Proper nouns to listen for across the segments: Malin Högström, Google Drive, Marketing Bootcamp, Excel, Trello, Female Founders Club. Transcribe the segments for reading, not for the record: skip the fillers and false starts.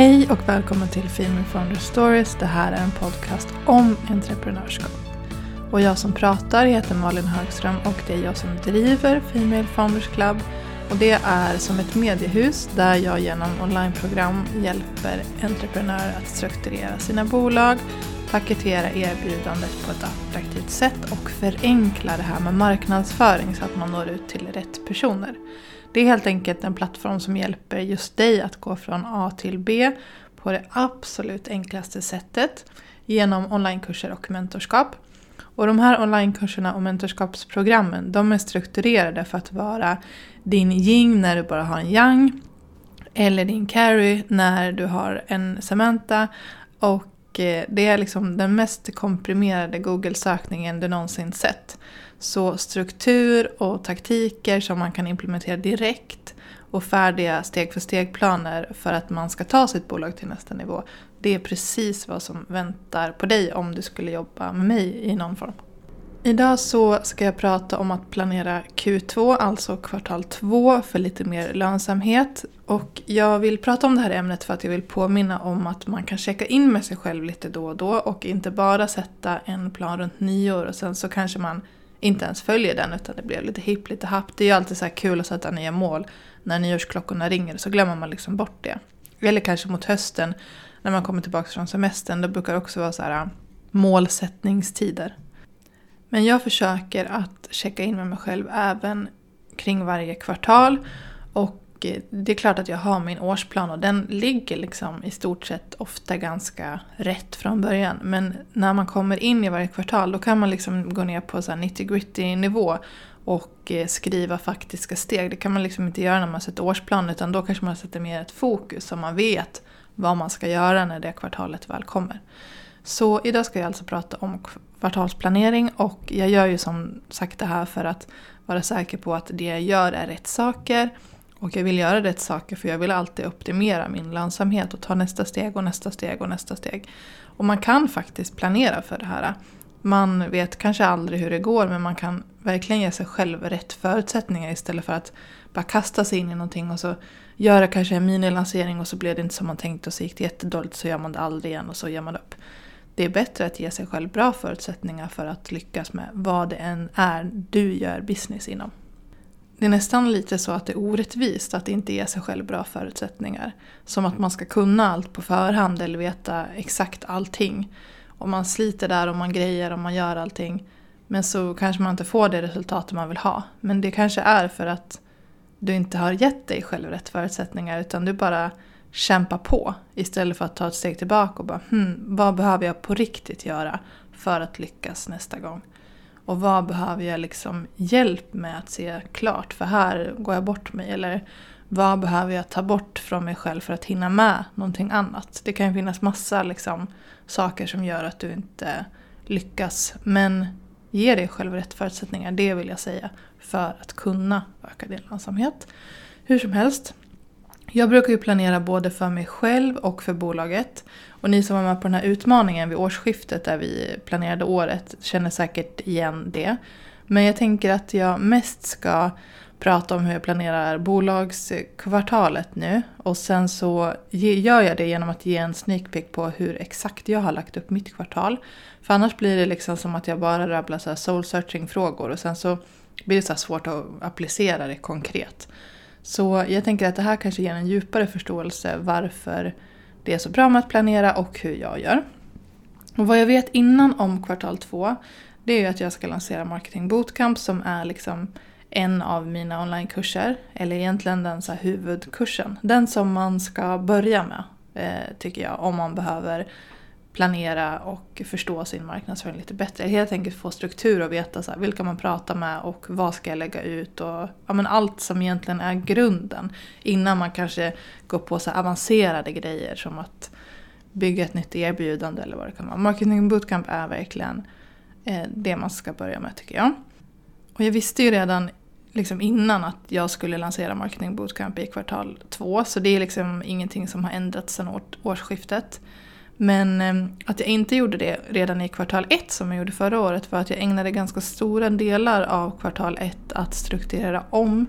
Hej och välkommen till Female Founders Stories. Det här är en podcast om entreprenörskap. Och jag som pratar heter Malin Högström och det är jag som driver Female Founders Club. Och det är som ett mediehus där jag genom onlineprogram hjälper entreprenörer att strukturera sina bolag, paketera erbjudandet på ett attraktivt sätt och förenkla det här med marknadsföring så att man når ut till rätt personer. Det är helt enkelt en plattform som hjälper just dig att gå från A till B på det absolut enklaste sättet genom onlinekurser och mentorskap. Och de här onlinekurserna och mentorskapsprogrammen, de är strukturerade för att vara din yin när du bara har en yang, eller din carry när du har en Samantha, och det är liksom den mest komprimerade Google-sökningen du någonsin sett. Så struktur och taktiker som man kan implementera direkt och färdiga steg-för-steg-planer för att man ska ta sitt bolag till nästa nivå. Det är precis vad som väntar på dig om du skulle jobba med mig i någon form. Idag så ska jag prata om att planera Q2, alltså kvartal 2, för lite mer lönsamhet. Och jag vill prata om det här ämnet för att jag vill påminna om att man kan checka in med sig själv lite då och då. Och inte bara sätta en plan runt nyår och sen så kanske man inte ens följer den utan det blir lite hipp, lite happ. Det är ju alltid så här kul att sätta nya mål när nyårsklockorna ringer, så glömmer man liksom bort det. Eller kanske mot hösten när man kommer tillbaka från semestern, då brukar det också vara så här målsättningstider. Men jag försöker att checka in med mig själv även kring varje kvartal. Och det är klart att jag har min årsplan och den ligger liksom i stort sett ofta ganska rätt från början. Men när man kommer in i varje kvartal, då kan man liksom gå ner på så här 90-gritty nivå och skriva faktiska steg. Det kan man liksom inte göra när man sätter årsplan, utan då kanske man sätter mer ett fokus så man vet vad man ska göra när det kvartalet väl kommer. Så idag ska jag alltså prata om kvartalsplanering, och jag gör ju som sagt det här för att vara säker på att det jag gör är rätt saker. Och jag vill göra rätt saker för jag vill alltid optimera min lönsamhet och ta nästa steg och nästa steg och nästa steg. Och man kan faktiskt planera för det här. Man vet kanske aldrig hur det går, men man kan verkligen ge sig själv rätt förutsättningar istället för att bara kasta sig in i någonting och så göra kanske en minilansering och så blev det inte som man tänkt och så gick det jättedåligt, så gör man det aldrig igen och så gör man upp. Det är bättre att ge sig själv bra förutsättningar för att lyckas med vad det än är du gör business inom. Det är nästan lite så att det är orättvist att inte ge sig själv bra förutsättningar. Som att man ska kunna allt på förhand eller veta exakt allting. Och man sliter där och man grejer och man gör allting. Men så kanske man inte får det resultat man vill ha. Men det kanske är för att du inte har gett dig själv rätt förutsättningar, utan du bara kämpa på istället för att ta ett steg tillbaka och bara vad behöver jag på riktigt göra för att lyckas nästa gång, och vad behöver jag liksom hjälp med att se klart, för här går jag bort mig, eller vad behöver jag ta bort från mig själv för att hinna med någonting annat. Det kan ju finnas massa liksom saker som gör att du inte lyckas, men ge dig själv rätt förutsättningar, det vill jag säga, för att kunna öka din lönsamhet. Hur som helst, jag brukar ju planera både för mig själv och för bolaget. Och ni som var med på den här utmaningen vid årsskiftet där vi planerade året känner säkert igen det. Men jag tänker att jag mest ska prata om hur jag planerar bolagskvartalet nu. Och sen så gör jag det genom att ge en sneak peek på hur exakt jag har lagt upp mitt kvartal. För annars blir det liksom som att jag bara rabblar så här soul searching frågor och sen så blir det så här svårt att applicera det konkret. Så jag tänker att det här kanske ger en djupare förståelse varför det är så bra med att planera och hur jag gör. Och vad jag vet innan om kvartal 2, det är ju att jag ska lansera Marketing Bootcamp, som är liksom en av mina onlinekurser. Eller egentligen den så här huvudkursen. Den som man ska börja med, tycker jag, om man behöver planera och förstå sin marknadsföring lite bättre. Helt enkelt få struktur och veta så här, vilka man pratar med och vad ska jag lägga ut. Och, ja, men allt som egentligen är grunden innan man kanske går på så avancerade grejer som att bygga ett nytt erbjudande eller vad det kan vara. Marketing Bootcamp är verkligen det man ska börja med, tycker jag. Och jag visste ju redan liksom innan att jag skulle lansera Marketing Bootcamp i kvartal 2, så det är liksom ingenting som har ändrats sedan årsskiftet. Men att jag inte gjorde det redan i kvartal 1 som jag gjorde förra året var att jag ägnade ganska stora delar av kvartal 1 att strukturera om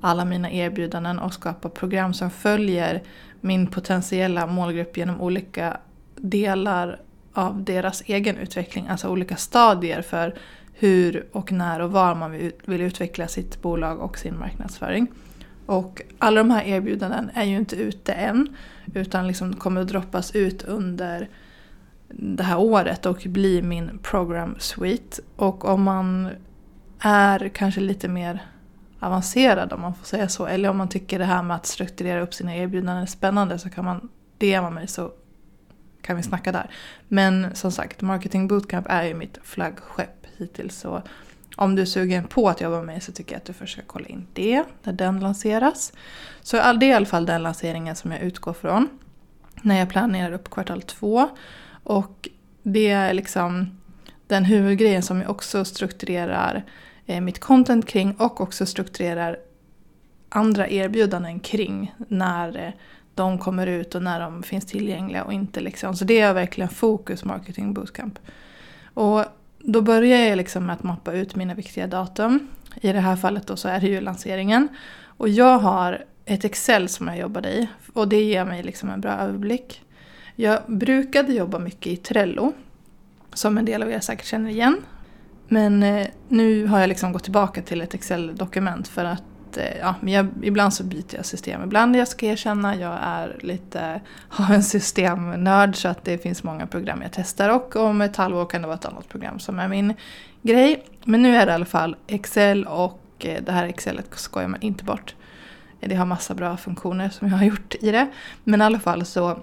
alla mina erbjudanden och skapa program som följer min potentiella målgrupp genom olika delar av deras egen utveckling. Alltså olika stadier för hur och när och var man vill utveckla sitt bolag och sin marknadsföring. Och alla de här erbjudanden är ju inte ute än, utan liksom kommer att droppas ut under det här året och bli min program suite. Och om man är kanske lite mer avancerad, om man får säga så, eller om man tycker det här med att strukturera upp sina erbjudanden är spännande, så kan man DMa mig så kan vi snacka där. Men som sagt, Marketing Bootcamp är ju mitt flaggskepp hittills, så om du är sugen på att jobba med mig så tycker jag att du först ska kolla in det när den lanseras. Så det är i alla fall den lanseringen som jag utgår från när jag planerar upp kvartal 2. Och det är liksom den huvudgrejen som jag också strukturerar mitt content kring och också strukturerar andra erbjudanden kring när de kommer ut och när de finns tillgängliga och inte liksom. Så det är verkligen fokus Marketing Bootcamp. Och då börjar jag liksom med att mappa ut mina viktiga datum. I det här fallet då så är det ju lanseringen. Och jag har ett Excel som jag jobbar i och det ger mig liksom en bra överblick. Jag brukade jobba mycket i Trello, som en del av er säkert känner igen. Men nu har jag liksom gått tillbaka till ett Excel-dokument för att ibland så byter jag system. Ibland jag ska erkänna, jag är lite av en systemnörd, så att det finns många program jag testar, och om ett halvår kan det vara ett annat program som är min grej. Men nu är det i alla fall Excel, och det här Excelet skojar man inte bort. Det har massa bra funktioner som jag har gjort i det. Men i alla fall så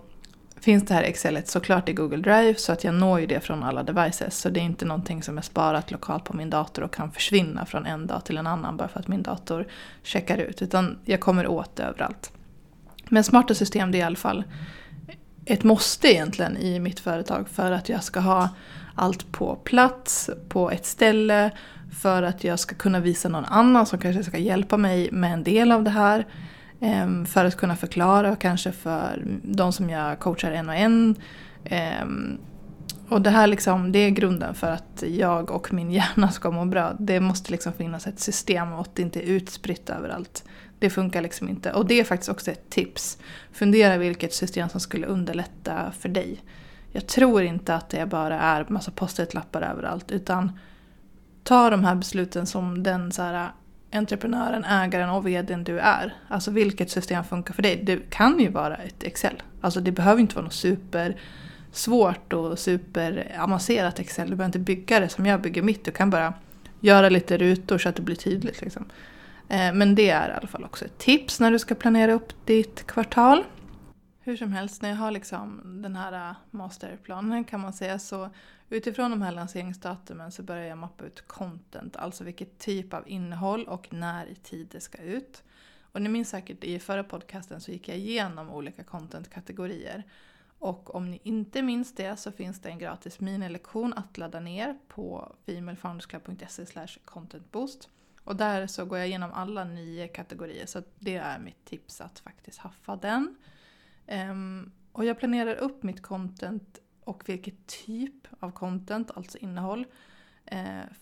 finns det här Excelet såklart i Google Drive, så att jag når ju det från alla devices. Så det är inte någonting som är sparat lokalt på min dator och kan försvinna från en dag till en annan bara för att min dator checkar ut. Utan jag kommer åt det överallt. Men smarta system, det är i alla fall ett måste egentligen i mitt företag, för att jag ska ha allt på plats, på ett ställe, för att jag ska kunna visa någon annan som kanske ska hjälpa mig med en del av det här. För att kunna förklara kanske för de som jag coachar en och en. Och det här liksom, det är grunden för att jag och min hjärna ska må bra. Det måste liksom finnas ett system och det inte är utspritt överallt. Det funkar liksom inte. Och det är faktiskt också ett tips. Fundera vilket system som skulle underlätta för dig. Jag tror inte att det bara är massa post-it-lappar överallt, utan ta de här besluten som den så här entreprenören, ägaren och vdn du är. Alltså vilket system funkar för dig. Det kan ju vara ett Excel. Alltså det behöver inte vara något supersvårt och superavancerat Excel. Du behöver inte bygga det som jag bygger mitt. Du kan bara göra lite rutor så att det blir tydligt liksom. Men det är i alla fall också ett tips när du ska planera upp ditt kvartal. Hur som helst, när jag har liksom den här masterplanen kan man säga, så utifrån de här lanseringsdatumen så börjar jag mappa ut content, alltså vilket typ av innehåll och när i tid det ska ut. Och ni minns säkert i förra podcasten så gick jag igenom olika contentkategorier. Och om ni inte minns det så finns det en gratis minilektion att ladda ner på femalefoundersclub.se/contentboost. Och där så går jag igenom alla 9 kategorier, så det är mitt tips att faktiskt haffa den. Och jag planerar upp mitt content och vilket typ av content, alltså innehåll,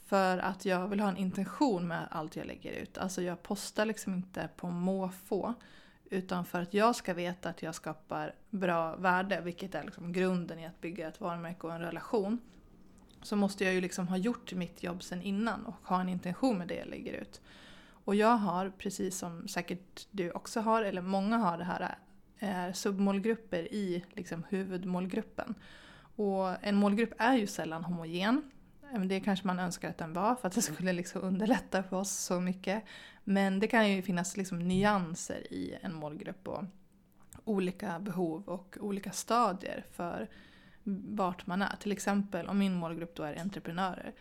för att jag vill ha en intention med allt jag lägger ut. Alltså jag postar liksom inte på måfå, utan för att jag ska veta att jag skapar bra värde, vilket är liksom grunden i att bygga ett varumärke och en relation. Så måste jag ju liksom ha gjort mitt jobb sedan innan och ha en intention med det jag lägger ut. Och jag har, precis som säkert du också har, eller många har, det här är submålgrupper i liksom huvudmålgruppen. Och en målgrupp är ju sällan homogen. Det kanske man önskar att den var, för att det skulle liksom underlätta för oss så mycket. Men det kan ju finnas liksom nyanser i en målgrupp och olika behov och olika stadier för vart man är. Till exempel om min målgrupp då är entreprenörer.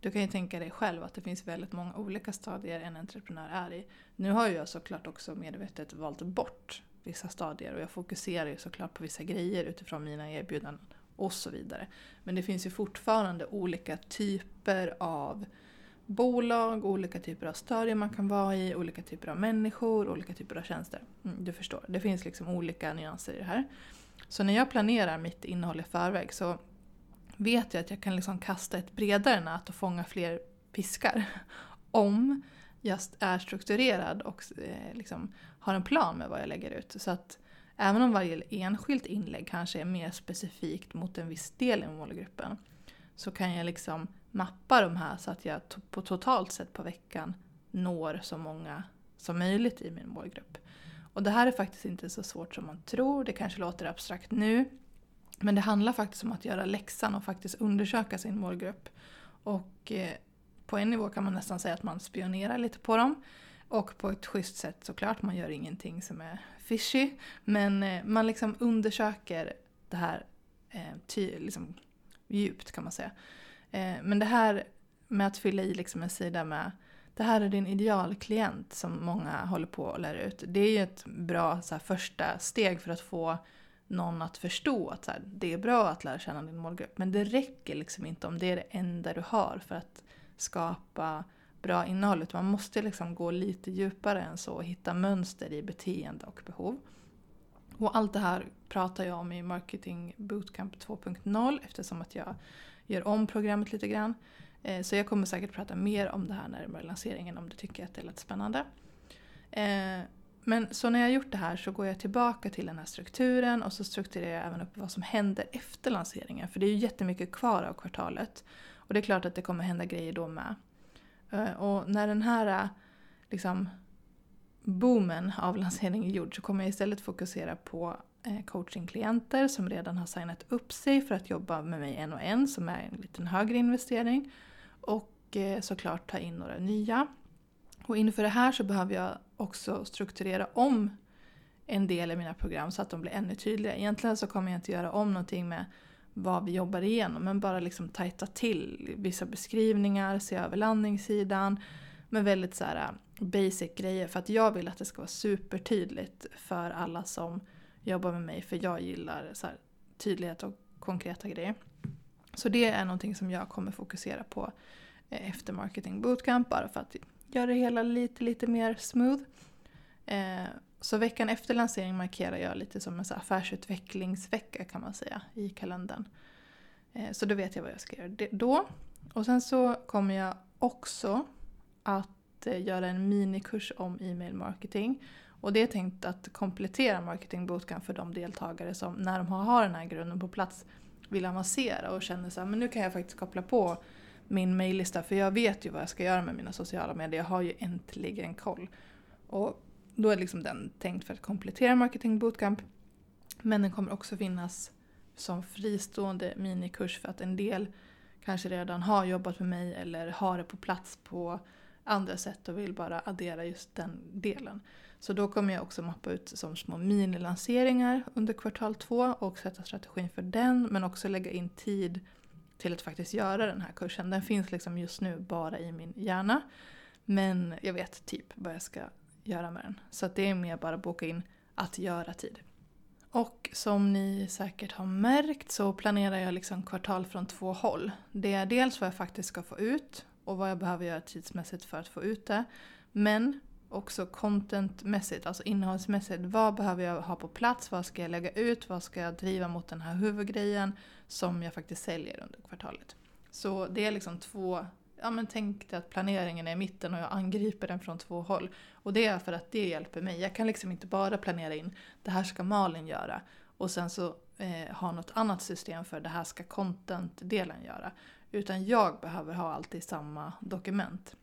Du kan ju tänka dig själv att det finns väldigt många olika stadier en entreprenör är i. Nu har jag såklart också medvetet valt bort vissa stadier, och jag fokuserar ju såklart på vissa grejer utifrån mina erbjudanden och så vidare. Men det finns ju fortfarande olika typer av bolag, olika typer av stadier man kan vara i, olika typer av människor, olika typer av tjänster. Du förstår, det finns liksom olika nyanser i det här. Så när jag planerar mitt innehåll i förväg så vet jag att jag kan liksom kasta ett bredare nät och fånga fler fiskar om jag är strukturerad och liksom har en plan med vad jag lägger ut. Så att Även om varje enskilt inlägg kanske är mer specifikt mot en viss del i målgruppen, så kan jag liksom mappa de här så att jag på totalt sett på veckan når så många som möjligt i min målgrupp. Och det här är faktiskt inte så svårt som man tror. Det kanske låter abstrakt nu. Men det handlar faktiskt om att göra läxan och faktiskt undersöka sin målgrupp. Och på en nivå kan man nästan säga att man spionerar lite på dem. Och på ett schysst sätt såklart. Man gör ingenting som är fishy. Men man liksom undersöker det här liksom djupt kan man säga. Men det här med att fylla i liksom en sida med... Det här är din idealklient som många håller på och lär ut. Det är ju ett bra så här, första steg för att få någon att förstå att så här, det är bra att lära känna din målgrupp. Men det räcker liksom inte om det är det enda du har för att skapa bra innehåll. Utan man måste liksom gå lite djupare än så och hitta mönster i beteende och behov. Och allt det här pratar jag om i Marketing Bootcamp 2.0 eftersom att jag gör om programmet lite grann. Så jag kommer säkert prata mer om det här närmare lanseringen om du tycker att det är lite spännande. Men så när jag har gjort det här så går jag tillbaka till den här strukturen och så strukturerar jag även upp vad som händer efter lanseringen. För det är ju jättemycket kvar av kvartalet och det är klart att det kommer hända grejer då med. Och när den här liksom, boomen av lanseringen är gjord så kommer jag istället fokusera på coachingklienter som redan har signat upp sig för att jobba med mig en och en som är en liten högre investering och såklart ta in några nya. Och inför det här så behöver jag också strukturera om en del i mina program så att de blir ännu tydligare. Egentligen så kommer jag inte göra om någonting med vad vi jobbar igenom men bara liksom tajta till vissa beskrivningar, se över landningssidan men väldigt så här basic grejer för att jag vill att det ska vara supertydligt för alla som jobba med mig för jag gillar så här, tydlighet och konkreta grejer. Så det är någonting som jag kommer fokusera på efter Marketing Bootcamp bara för att göra det hela lite mer smooth. Så veckan efter lansering markerar jag lite som en så här, affärsutvecklingsvecka kan man säga i kalendern. Så då vet jag vad jag ska göra då. Och sen så kommer jag också att göra en minikurs om e-mail marketing. Och det är tänkt att komplettera Marketing Bootcamp för de deltagare som när de har den här grunden på plats vill avancera och känner så här, men nu kan jag faktiskt koppla på min mejllista för jag vet ju vad jag ska göra med mina sociala medier. Jag har ju äntligen koll. Och då är liksom den tänkt för att komplettera Marketing Bootcamp. Men den kommer också finnas som fristående minikurs för att en del kanske redan har jobbat med mig eller har det på plats på andra sätt och vill bara addera just den delen. Så då kommer jag också mappa ut som små minilanseringar under kvartal 2 och sätta strategin för den. Men också lägga in tid till att faktiskt göra den här kursen. Den finns liksom just nu bara i min hjärna. Men jag vet typ vad jag ska göra med den. Så att det är mer bara boka in att göra tid. Och som ni säkert har märkt så planerar jag liksom kvartal från 2 håll. Det är dels vad jag faktiskt ska få ut och vad jag behöver göra tidsmässigt för att få ut det. Men också contentmässigt, alltså innehållsmässigt. Vad behöver jag ha på plats? Vad ska jag lägga ut? Vad ska jag driva mot den här huvudgrejen som jag faktiskt säljer under kvartalet? Så det är liksom 2... Ja men tänk dig att planeringen är i mitten och jag angriper den från 2 håll. Och det är för att det hjälper mig. Jag kan liksom inte bara planera in det här ska Malin göra. Och sen så ha något annat system för det här ska content-delen göra. Utan jag behöver ha allt i samma dokument.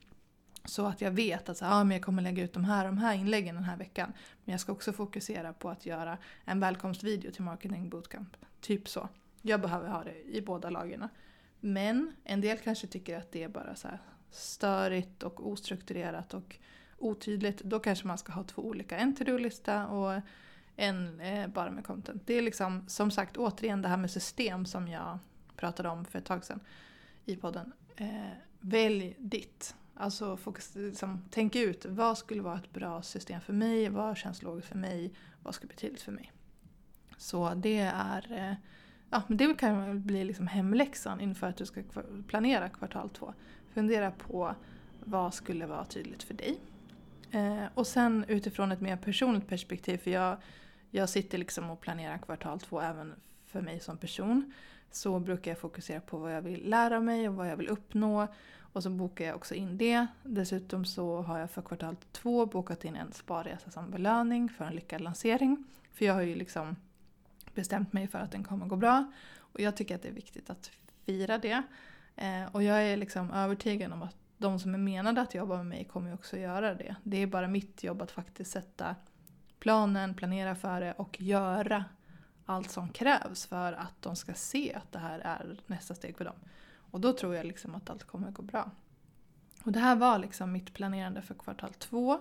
Så att jag vet att så, men jag kommer lägga ut de här inläggen den här veckan. Men jag ska också fokusera på att göra en välkomstvideo till Marketing Bootcamp. Typ så. Jag behöver ha det i båda lagerna. Men en del kanske tycker att det är bara så här störigt och ostrukturerat och otydligt. Då kanske man ska ha 2 olika. En to-do-lista och en bara med content. Det är liksom som sagt återigen det här med system som jag pratade om för ett tag sedan i podden. Välj ditt. Alltså tänk ut vad skulle vara ett bra system för mig, vad känns logiskt för mig, vad ska bli tydligt för mig. Så det är, det kan bli liksom hemläxan inför att du ska planera kvartal 2. Fundera på vad skulle vara tydligt för dig. Och sen utifrån ett mer personligt perspektiv, för jag sitter liksom och planerar kvartal 2 även för mig som person, så brukar jag fokusera på vad jag vill lära mig och vad jag vill uppnå. Och så bokar jag också in det. Dessutom så har jag för kvartal 2 bokat in en sparresa som belöning för en lyckad lansering. För jag har ju liksom bestämt mig för att den kommer gå bra. Och jag tycker att det är viktigt att fira det. Och jag är liksom övertygad om att de som är menade att jobba med mig kommer också göra det. Det är bara mitt jobb att faktiskt sätta planen, planera för det och göra allt som krävs för att de ska se att det här är nästa steg för dem. Och då tror jag liksom att allt kommer att gå bra. Och det här var liksom mitt planerande för kvartal 2.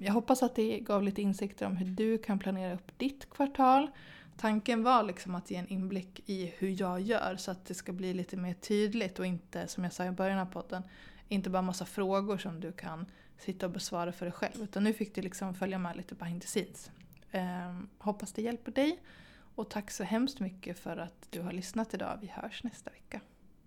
Jag hoppas att det gav lite insikter om hur du kan planera upp ditt kvartal. Tanken var liksom att ge en inblick i hur jag gör så att det ska bli lite mer tydligt och inte, som jag sa i början av podden, inte bara massa frågor som du kan sitta och besvara för dig själv. Utan nu fick du liksom följa med lite behind the scenes. Hoppas det hjälper dig. Och tack så hemskt mycket för att du har lyssnat idag. Vi hörs nästa vecka.